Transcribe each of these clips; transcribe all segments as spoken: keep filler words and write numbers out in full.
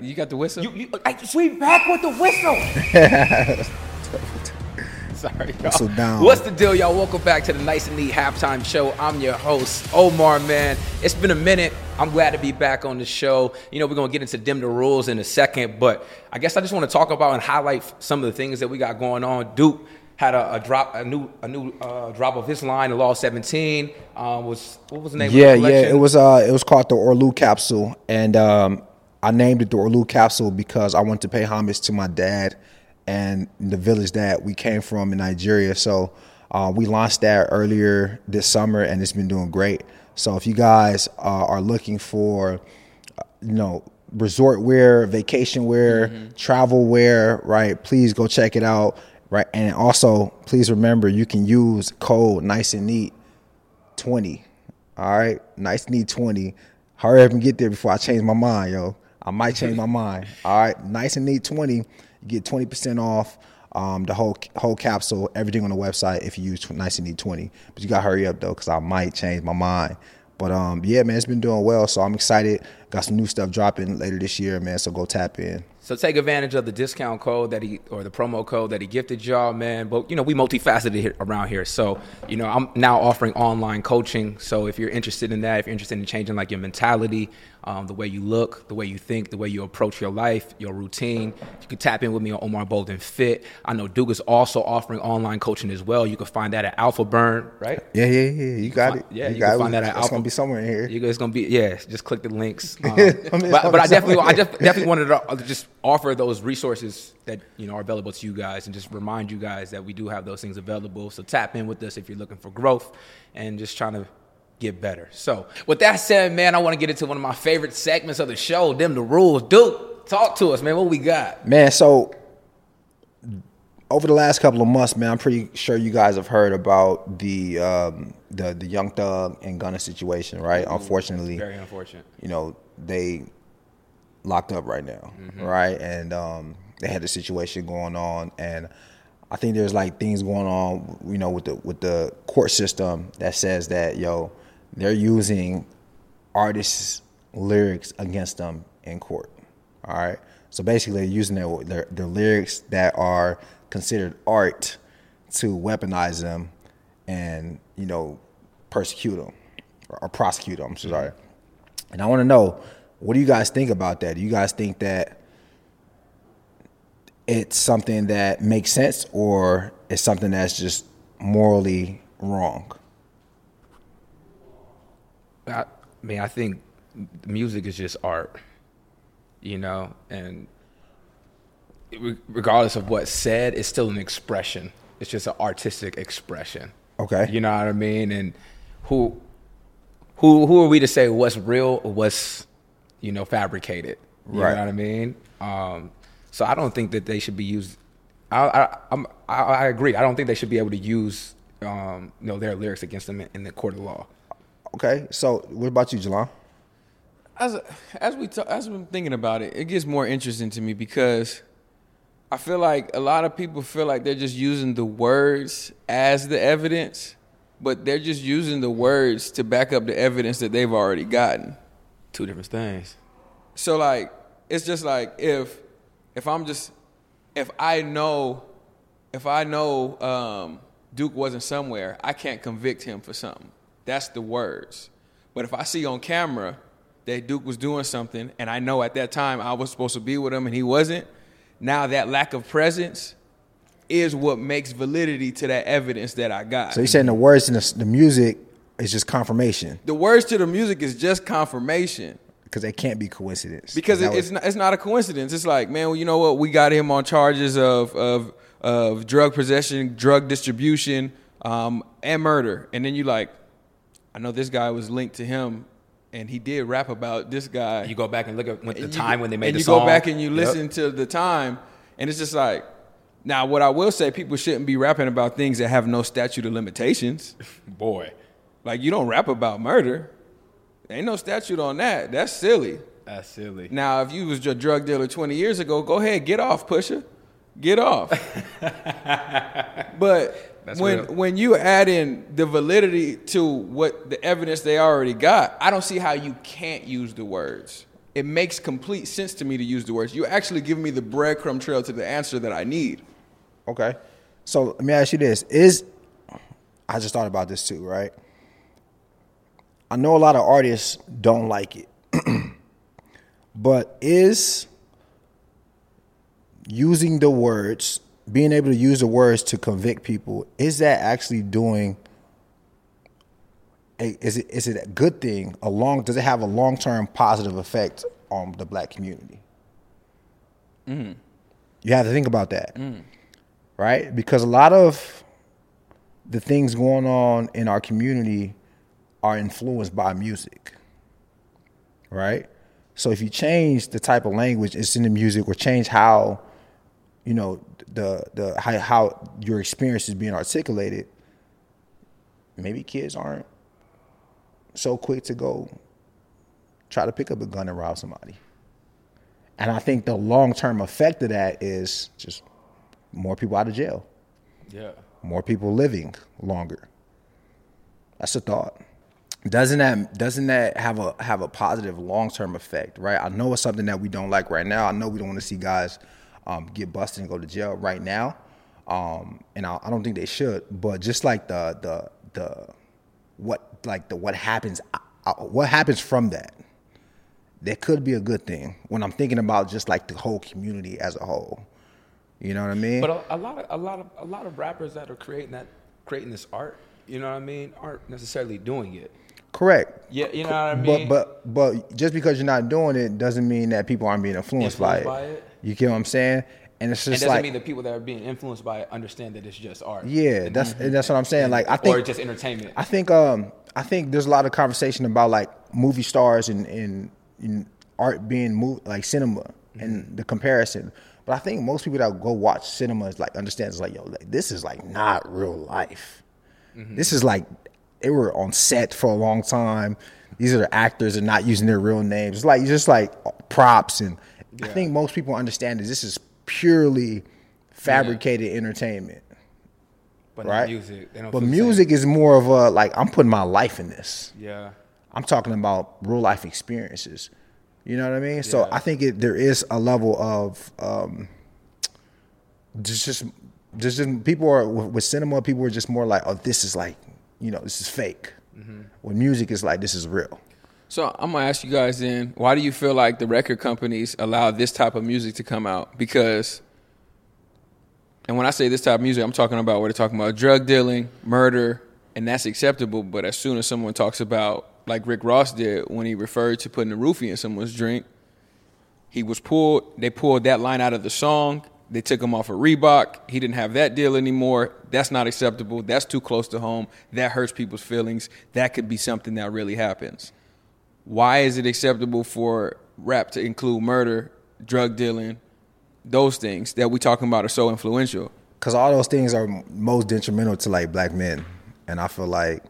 You got the whistle? You, you, I, we back with the whistle. Sorry, y'all. Whistle down. What's the deal, y'all? Welcome back to the Nice and Neat Halftime Show. I'm your host, Omar, man. It's been a minute. I'm glad to be back on the show. You know, we're going to get into Dim the Rules in a second, but I guess I just want to talk about and highlight some of the things that we got going on. Duke had a, a drop, a new a new uh, drop of his line, the Law seventeen. Um, was What was the name yeah, of the collection? Yeah, yeah. It was, uh, it was called the Orlu Capsule, and... Um, I named it the Orlu Capsule because I wanted to pay homage to my dad and the village that we came from in Nigeria. So uh, we launched that earlier this summer, and it's been doing great. So if you guys uh, are looking for, you know, resort wear, vacation wear, mm-hmm. travel wear, right, please go check it out, right? And also, please remember, you can use code nice and neat twenty, all right? nice and neat twenty. Hurry up and get there before I change my mind, yo. I might change my mind. All right, Nice and Neat twenty. You get twenty percent off um, the whole whole capsule, everything on the website if you use Nice and Neat twenty. But you got to hurry up, though, because I might change my mind. But, um, yeah, man, it's been doing well, so I'm excited. Got some new stuff dropping later this year, man, so go tap in. So take advantage of the discount code that he, or the promo code that he gifted y'all, man. But, you know, we multifaceted around here. So, you know, I'm now offering online coaching. So if you're interested in that, if you're interested in changing, like, your mentality, um, the way you look, the way you think, the way you approach your life, your routine, you can tap in with me on Omar Bolden Fit. I know Duke is also offering online coaching as well. You can find that at Alpha Burn, right? Yeah, yeah, yeah. You got it. Yeah, you, you got can find it. that at it's Alpha. It's going to be somewhere in here. You, it's going to be, yeah, just click the links. Um, but but I definitely, I def- definitely wanted to just offer those resources that, you know, are available to you guys, and just remind you guys that we do have those things available. So tap in with us if you're looking for growth and just trying to get better. So with that said, man, I want to get into one of my favorite segments of the show, Them the Rules. Duke, talk to us, man. What we got? Man, so over the last couple of months, man, I'm pretty sure you guys have heard about the um, the, the Young Thug and Gunna situation, right? Mm-hmm. Unfortunately. Very unfortunate. You know, they locked up right now, mm-hmm. right? And um, they had a situation going on, and I think there's like things going on, you know, with the with the court system that says that, yo, they're using artists' lyrics against them in court. All right, so basically, they're using their their, their lyrics that are considered art to weaponize them, and, you know, persecute them or, or prosecute them. I'm sorry, and I want to know, what do you guys think about that? Do you guys think that it's something that makes sense, or it's something that's just morally wrong? I mean, I think music is just art, you know, and regardless of what's said, it's still an expression. It's just an artistic expression. Okay. You know what I mean? And who, who, who are we to say what's real or what's, you know, fabricated. You right. know what I mean? Um, so I don't think that they should be used. I I, I'm, I I agree. I don't think they should be able to use um, you know, their lyrics against them in, in the court of law. Okay. So what about you, Jalon? As as we talk, as I'm thinking about it, it gets more interesting to me because I feel like a lot of people feel like they're just using the words as the evidence, but they're just using the words to back up the evidence that they've already gotten. Two different things. So, like, it's just like if if I'm just if I know if I know um, Duke wasn't somewhere, I can't convict him for something. That's the words. But if I see on camera that Duke was doing something, and I know at that time I was supposed to be with him and he wasn't. Now that lack of presence is what makes validity to that evidence that I got. So you're saying the words and the, the music is just confirmation? The words to the music is just confirmation. Because they can't be coincidence. Because it, was, it's not, it's not a coincidence. It's like, man, well, you know what? We got him on charges of of of drug possession, drug distribution, um, and murder. And then you like, I know this guy was linked to him, and he did rap about this guy. You go back and look at the time you, when they made the song. And you go back and you listen yep. to the time, and it's just like, now what I will say, people shouldn't be rapping about things that have no statute of limitations. Boy. Like, you don't rap about murder. Ain't no statute on that. That's silly. That's silly. Now, if you was a drug dealer twenty years ago, go ahead, get off, Pusha. Get off. But That's when real. when you add in the validity to what the evidence they already got, I don't see how you can't use the words. It makes complete sense to me to use the words. You actually give me the breadcrumb trail to the answer that I need. Okay. So let me ask you this. Is I just thought about this too, right? I know a lot of artists don't like it, but is using the words, being able to use the words to convict people, is that actually doing, a, is it is it a good thing? A long, does it have a long-term positive effect on the black community? Mm. You have to think about that, mm. right? Because a lot of the things going on in our community are influenced by music, right? So if you change the type of language it's in the music, or change how, you know, the the how, how your experience is being articulated, maybe kids aren't so quick to go try to pick up a gun and rob somebody. And I think the long-term effect of that is just more people out of jail. Yeah. More people living longer. That's a thought. Doesn't that doesn't that have a have a positive long-term effect, right? I know it's something that we don't like right now. I know we don't want to see guys um, get busted and go to jail right now, um, and I, I don't think they should. But just like the the the what like the what happens what happens from that, that could be a good thing. When I'm thinking about just like the whole community as a whole, you know what I mean? But a, a lot of a lot of a lot of rappers that are creating that creating this art, you know what I mean, aren't necessarily doing it. Correct. Yeah, you know what I mean? But but but just because you're not doing it doesn't mean that people aren't being influenced, influenced by, it. by it. You get what I'm saying? And it's just it doesn't like, mean the people that are being influenced by it understand that it's just art. Yeah, and that's and that's what I'm saying. Like I think or just entertainment. I think um I think there's a lot of conversation about like movie stars and, and, and art being moved like cinema mm-hmm. and the comparison. But I think most people that go watch cinema is like understand it's like, yo, like, this is like not real life. Mm-hmm. This is like they were on set for a long time. These are the actors and not using their real names. It's like just like props, and yeah. I think most people understand that this is purely fabricated yeah. entertainment. But right? music, they don't but music the is more of a like I'm putting my life in this. Yeah, I'm talking about real life experiences. You know what I mean? Yeah. So I think it, there is a level of um, just just just people are with cinema. People are just more like, oh, this is like. You know, this is fake. Mm-hmm. When music is like, this is real. So I'm going to ask you guys then, why do you feel like the record companies allow this type of music to come out? Because, and when I say this type of music, I'm talking about where they're talking about drug dealing, murder, and that's acceptable. But as soon as someone talks about, like Rick Ross did when he referred to putting a roofie in someone's drink, he was pulled. They pulled that line out of the song. They took him off of Reebok. He didn't have that deal anymore. That's not acceptable. That's too close to home. That hurts people's feelings. That could be something that really happens. Why is it acceptable for rap to include murder, drug dealing, those things that we talking about are so influential? Because all those things are most detrimental to, like, black men. And I feel like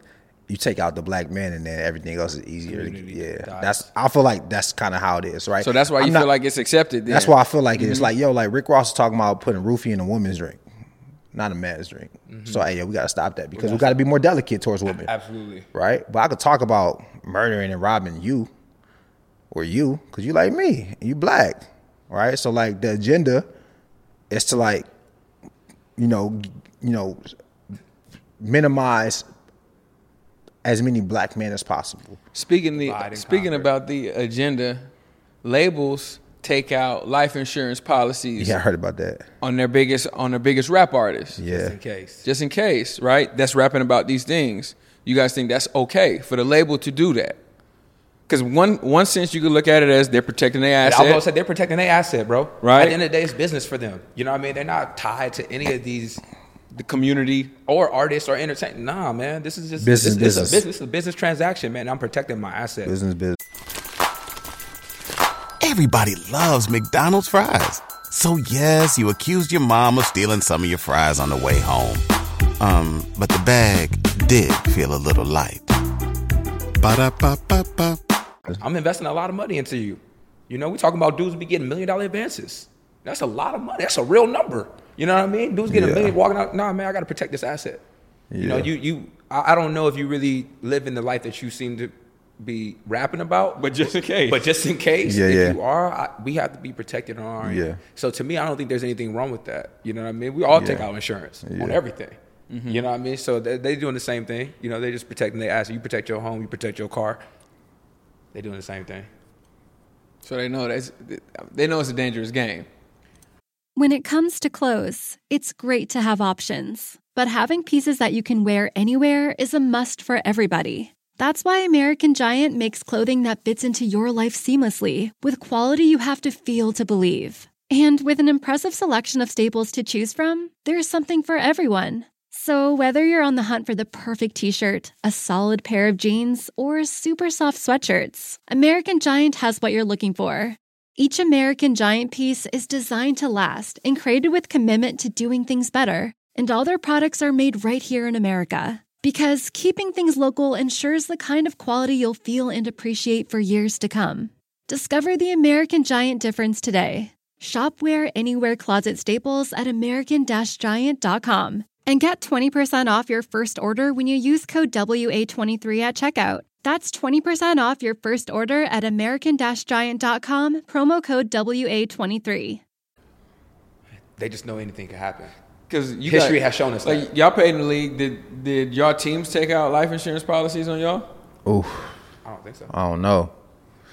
you take out the black men and then everything else is easier. To, yeah, dies. that's. I feel like that's kind of how it is, right? So that's why you I'm feel not, like it's accepted then. That's why I feel like mm-hmm. it's like, yo, like Rick Ross is talking about putting roofie in a woman's drink, not a man's drink. Mm-hmm. So, hey, yo, we got to stop that because we got to be more delicate towards women. Absolutely. Right? But I could talk about murdering and robbing you or you because you like me and you black, right? So, like, the agenda is to, like, you know, you know, minimize as many black men as possible. Speaking the speaking about the agenda, labels take out life insurance policies. Yeah, I heard about that. On their biggest on their biggest rap artists. Yeah. Just in case. Just in case, right? That's rapping about these things. You guys think that's okay for the label to do that? Because one one sense you could look at it as they're protecting their asset. I was going to say they're protecting their asset, bro. Right. At the end of the day, it's business for them. You know what I mean? They're not tied to any of these, the community or artists or entertainment. Nah, man. This is just business. This, business. This, is business. This is a business transaction, man. I'm protecting my asset. Business, business. Everybody loves McDonald's fries. So, yes, you accused your mom of stealing some of your fries on the way home. Um, but the bag did feel a little light. Ba-da-ba-ba-ba. I'm investing a lot of money into you. You know, we talking about dudes be getting million dollar advances. That's a lot of money. That's a real number. You know what I mean? Dudes getting yeah. a million walking out. Nah, man, I got to protect this asset. Yeah. You know, you you. I, I don't know if you really live in the life that you seem to be rapping about, but just in case. But just in case, yeah, if yeah. you are, I, we have to be protected on our end. Yeah. So to me, I don't think there's anything wrong with that. You know what I mean? We all yeah. take out insurance yeah. on everything. Mm-hmm. You know what I mean? So they're they doing the same thing. You know, they're just protecting their asset. You protect your home, you protect your car. They're doing the same thing. So they know that's, they know it's a dangerous game. When it comes to clothes, it's great to have options. But having pieces that you can wear anywhere is a must for everybody. That's why American Giant makes clothing that fits into your life seamlessly, with quality you have to feel to believe. And with an impressive selection of staples to choose from, there's something for everyone. So whether you're on the hunt for the perfect t-shirt, a solid pair of jeans, or super soft sweatshirts, American Giant has what you're looking for. Each American Giant piece is designed to last and created with commitment to doing things better. And all their products are made right here in America. Because keeping things local ensures the kind of quality you'll feel and appreciate for years to come. Discover the American Giant difference today. Shop Wear Anywhere Closet Staples at American Giant dot com. And get twenty percent off your first order when you use code W A twenty-three at checkout. That's twenty percent off your first order at American Giant dot com, promo code W A twenty-three. They just know anything could happen. Because history got, has shown us like that. Y'all played in the league. Did did y'all teams take out life insurance policies on y'all? Oof. I don't think so. I don't know.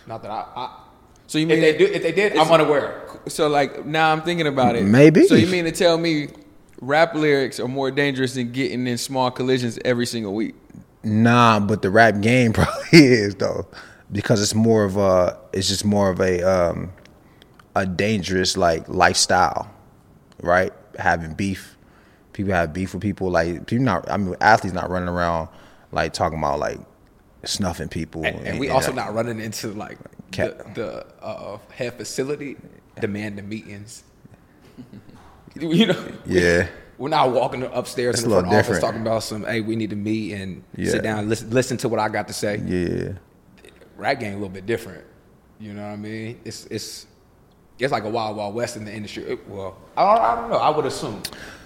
Not that I... I so you mean if they, do, if they did, I'm unaware. So, like, now I'm thinking about it. Maybe. So you mean to tell me... Rap lyrics are more dangerous than getting in small collisions every single week. Nah, but the rap game probably is though, because it's more of a, it's just more of a, um, a dangerous like lifestyle, right? Having beef, people have beef with people. Like people not, I mean, athletes not running around like talking about like snuffing people, and, and, and we and also that. Not running into like Cat. the, the uh, head facility demanding meetings. You know, yeah, we're not walking upstairs it's in the front office different. Talking about some. Hey, we need to meet and yeah. sit down, and listen, listen to what I got to say. Yeah, rap game a little bit different. You know what I mean? It's it's it's like a wild wild west in the industry. It, well, I, I don't know. I would assume.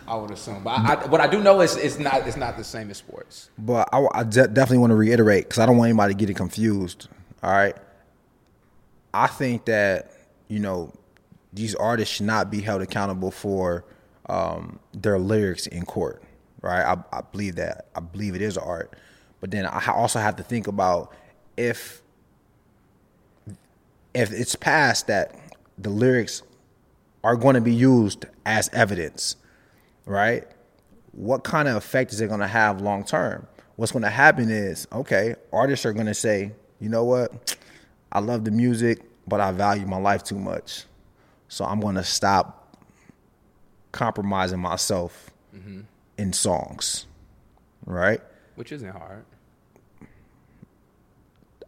I would assume, but I, I, what I do know is it's not it's not the same as sports. But I, I de- definitely want to reiterate because I don't want anybody getting confused. All right, I think that you know. These artists should not be held accountable for um, their lyrics in court, right? I, I believe that. I believe it is art. But then I also have to think about if if it's past that the lyrics are going to be used as evidence, right? What kind of effect is it going to have long term? What's going to happen is, okay, artists are going to say, you know what? I love the music, but I value my life too much. So I'm going to stop compromising myself mm-hmm. in songs, right? Which isn't hard.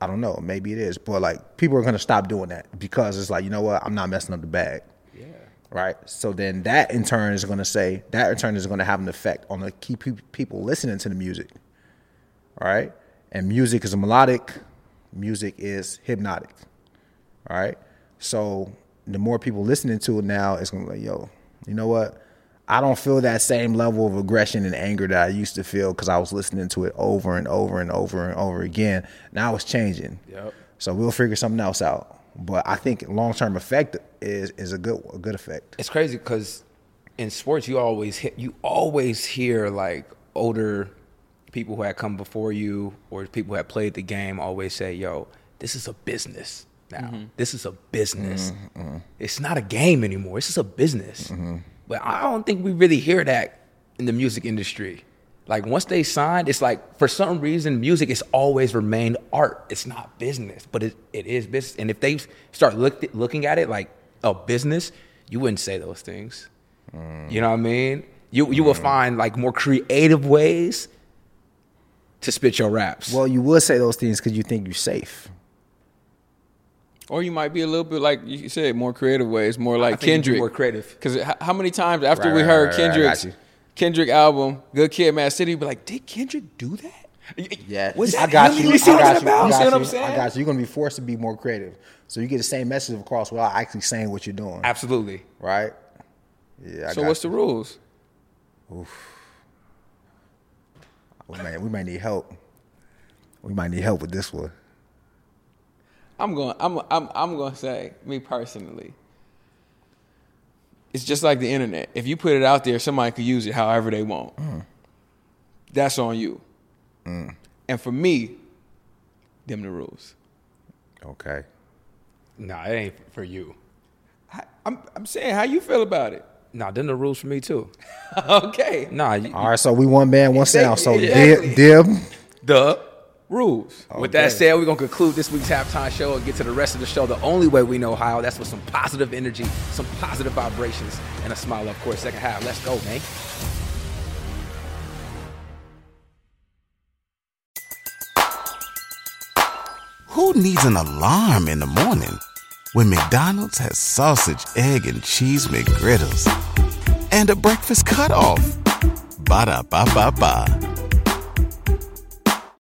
I don't know. Maybe it is. But, like, people are going to stop doing that because it's like, you know what? I'm not messing up the bag. Yeah. Right? So then that, in turn, is going to say, that, in turn, is going to have an effect on the key pe- people listening to the music, right? And music is melodic. Music is hypnotic, right? So... the more people listening to it now, it's going to be like, yo, you know what? I don't feel that same level of aggression and anger that I used to feel because I was listening to it over and over and over and over again. Now it's changing. Yep. So we'll figure something else out. But I think long-term effect is is a good a good effect. It's crazy because in sports, you always hit, you always hear like older people who had come before you or people who had played the game always say, yo, this is a business now. Mm-hmm. This is a business. Mm-hmm. It's not a game anymore. This is a business. Mm-hmm. But I don't think we really hear that in the music industry. Like, once they signed, it's like, for some reason, music has always remained art. It's not business, but it, it is business. And if they start look, looking at it like a business, you wouldn't say those things. Mm. You know what I mean? You you mm. will find, like, more creative ways to spit your raps. Well, you will say those things because you think you're safe. Or you might be a little bit, like you said, more creative ways, more like Kendrick. More creative. Because how many times after right, we right, heard right, Kendrick's... Right, Kendrick album, Good Kid, Mad City, be like, did Kendrick do that? Yeah. Was that I got him? You. You see I got what, you. About? I got you see what I'm saying? I got you. You're going to be forced to be more creative. So you get the same message across without actually saying what you're doing. Absolutely. Right? Yeah. I so got what's you. The rules? Oof. Well, man, we might need help. We might need help with this one. I'm going I'm I'm I'm going to say, me personally, it's just like the internet. If you put it out there, somebody could use it however they want. Mm. That's on you. Mm. And for me, them the rules. Okay. Nah, it ain't for you. I, I'm I'm saying how you feel about it. Nah, them the rules for me too. Okay. Nah. You, all right. So we one man, one exactly, sound. So exactly. dib, dib the rules. Okay. With that said, we're going to conclude this week's halftime show and get to the rest of the show the only way we know how. That's with some positive energy, some positive vibrations, and a smile, of course. Second half, let's go, man. Who needs an alarm in the morning when McDonald's has sausage, egg, and cheese McGriddles and a breakfast cutoff? Ba-da-ba-ba-ba.